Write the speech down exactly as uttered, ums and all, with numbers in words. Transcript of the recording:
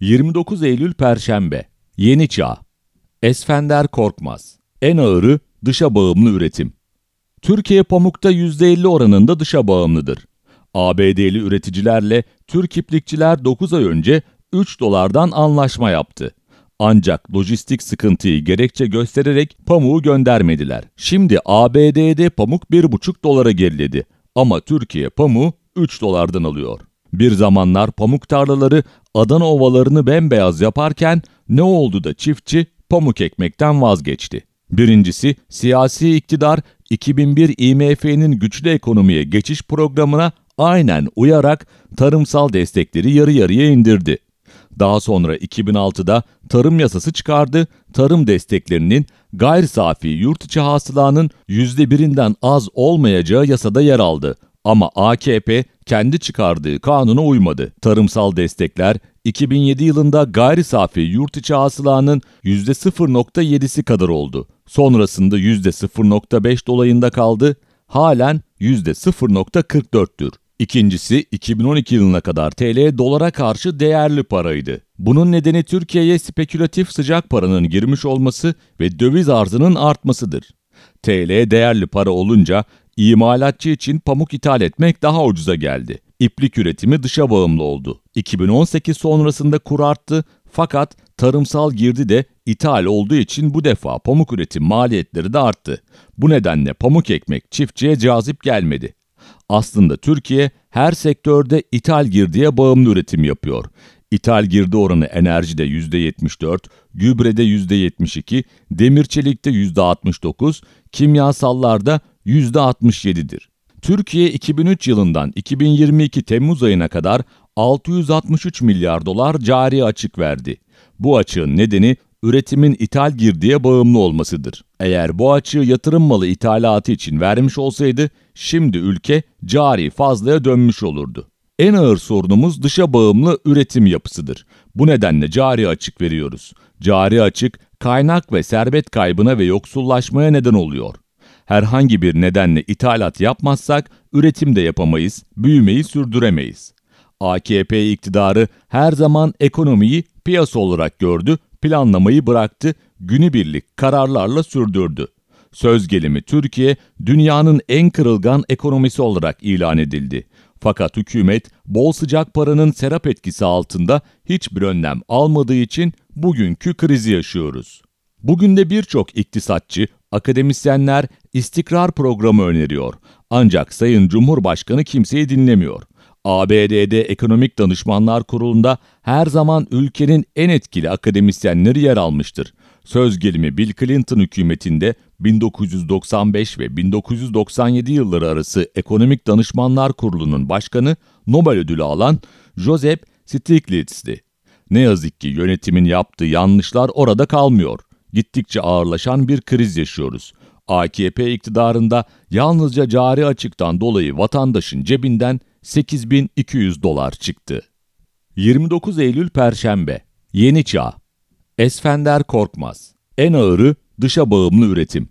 yirmi dokuz Eylül Perşembe. Yeni Çağ. Esfender Korkmaz. En ağırı dışa bağımlı üretim. Türkiye pamukta yüzde elli oranında dışa bağımlıdır. A B D'li üreticilerle Türk iplikçiler dokuz ay önce üç dolardan anlaşma yaptı. Ancak lojistik sıkıntıyı gerekçe göstererek pamuğu göndermediler. Şimdi A B D'de pamuk bir buçuk dolara geriledi ama Türkiye pamuğu üç dolardan alıyor. Bir zamanlar pamuk tarlaları Adana ovalarını bembeyaz yaparken ne oldu da çiftçi pamuk ekmekten vazgeçti? Birincisi, siyasi iktidar iki bin bir I M F'nin güçlü ekonomiye geçiş programına aynen uyarak tarımsal destekleri yarı yarıya indirdi. Daha sonra iki bin altıda tarım yasası çıkardı, tarım desteklerinin gayri safi yurt içi hasılanın yüzde birinden az olmayacağı yasada yer aldı. Ama A K P kendi çıkardığı kanuna uymadı. Tarımsal destekler iki bin yedi yılında gayri safi yurt içi hasılanın yüzde sıfır virgül yedisi kadar oldu. Sonrasında yüzde sıfır virgül beş dolayında kaldı, halen yüzde sıfır virgül kırk dörttür. İkincisi, iki bin on iki yılına kadar T L dolara karşı değerli paraydı. Bunun nedeni Türkiye'ye spekülatif sıcak paranın girmiş olması ve döviz arzının artmasıdır. T L değerli para olunca imalatçı için pamuk ithal etmek daha ucuza geldi. İplik üretimi dışa bağımlı oldu. iki bin on sekiz sonrasında kur arttı fakat tarımsal girdi de ithal olduğu için bu defa pamuk üretim maliyetleri de arttı. Bu nedenle pamuk ekmek çiftçiye cazip gelmedi. Aslında Türkiye her sektörde ithal girdiye bağımlı üretim yapıyor. İthal girdi oranı enerjide yüzde yetmiş dört, gübrede yüzde yetmiş iki, demir çelikte yüzde altmış dokuz, kimyasallarda yüzde altmış yedidir. Türkiye iki bin üç yılından iki bin yirmi iki Temmuz ayına kadar altı yüz altmış üç milyar dolar cari açık verdi. Bu açığın nedeni üretimin ithal girdiye bağımlı olmasıdır. Eğer bu açığı yatırım malı ithalatı için vermiş olsaydı, şimdi ülke cari fazlaya dönmüş olurdu. En ağır sorunumuz dışa bağımlı üretim yapısıdır. Bu nedenle cari açık veriyoruz. Cari açık, kaynak ve servet kaybına ve yoksullaşmaya neden oluyor. Herhangi bir nedenle ithalat yapmazsak, üretim de yapamayız, büyümeyi sürdüremeyiz. A K P iktidarı her zaman ekonomiyi piyasa olarak gördü, planlamayı bıraktı, günübirlik kararlarla sürdürdü. Söz gelimi Türkiye, dünyanın en kırılgan ekonomisi olarak ilan edildi. Fakat hükümet, bol sıcak paranın serap etkisi altında hiçbir önlem almadığı için bugünkü krizi yaşıyoruz. Bugün de birçok iktisatçı, akademisyenler istikrar programı öneriyor. Ancak Sayın Cumhurbaşkanı kimseyi dinlemiyor. A B D'de Ekonomik Danışmanlar Kurulu'nda her zaman ülkenin en etkili akademisyenleri yer almıştır. Söz gelimi Bill Clinton hükümetinde bin dokuz yüz doksan beş ve bin dokuz yüz doksan yedi yılları arası Ekonomik Danışmanlar Kurulu'nun başkanı Nobel ödülü alan Joseph Stiglitz'ti. Ne yazık ki yönetimin yaptığı yanlışlar orada kalmıyor. Gittikçe ağırlaşan bir kriz yaşıyoruz. A K P iktidarında yalnızca cari açıktan dolayı vatandaşın cebinden sekiz bin iki yüz dolar çıktı. yirmi dokuz Eylül Perşembe. Yeni Çağ. Esfender Korkmaz. En ağırı dışa bağımlı üretim.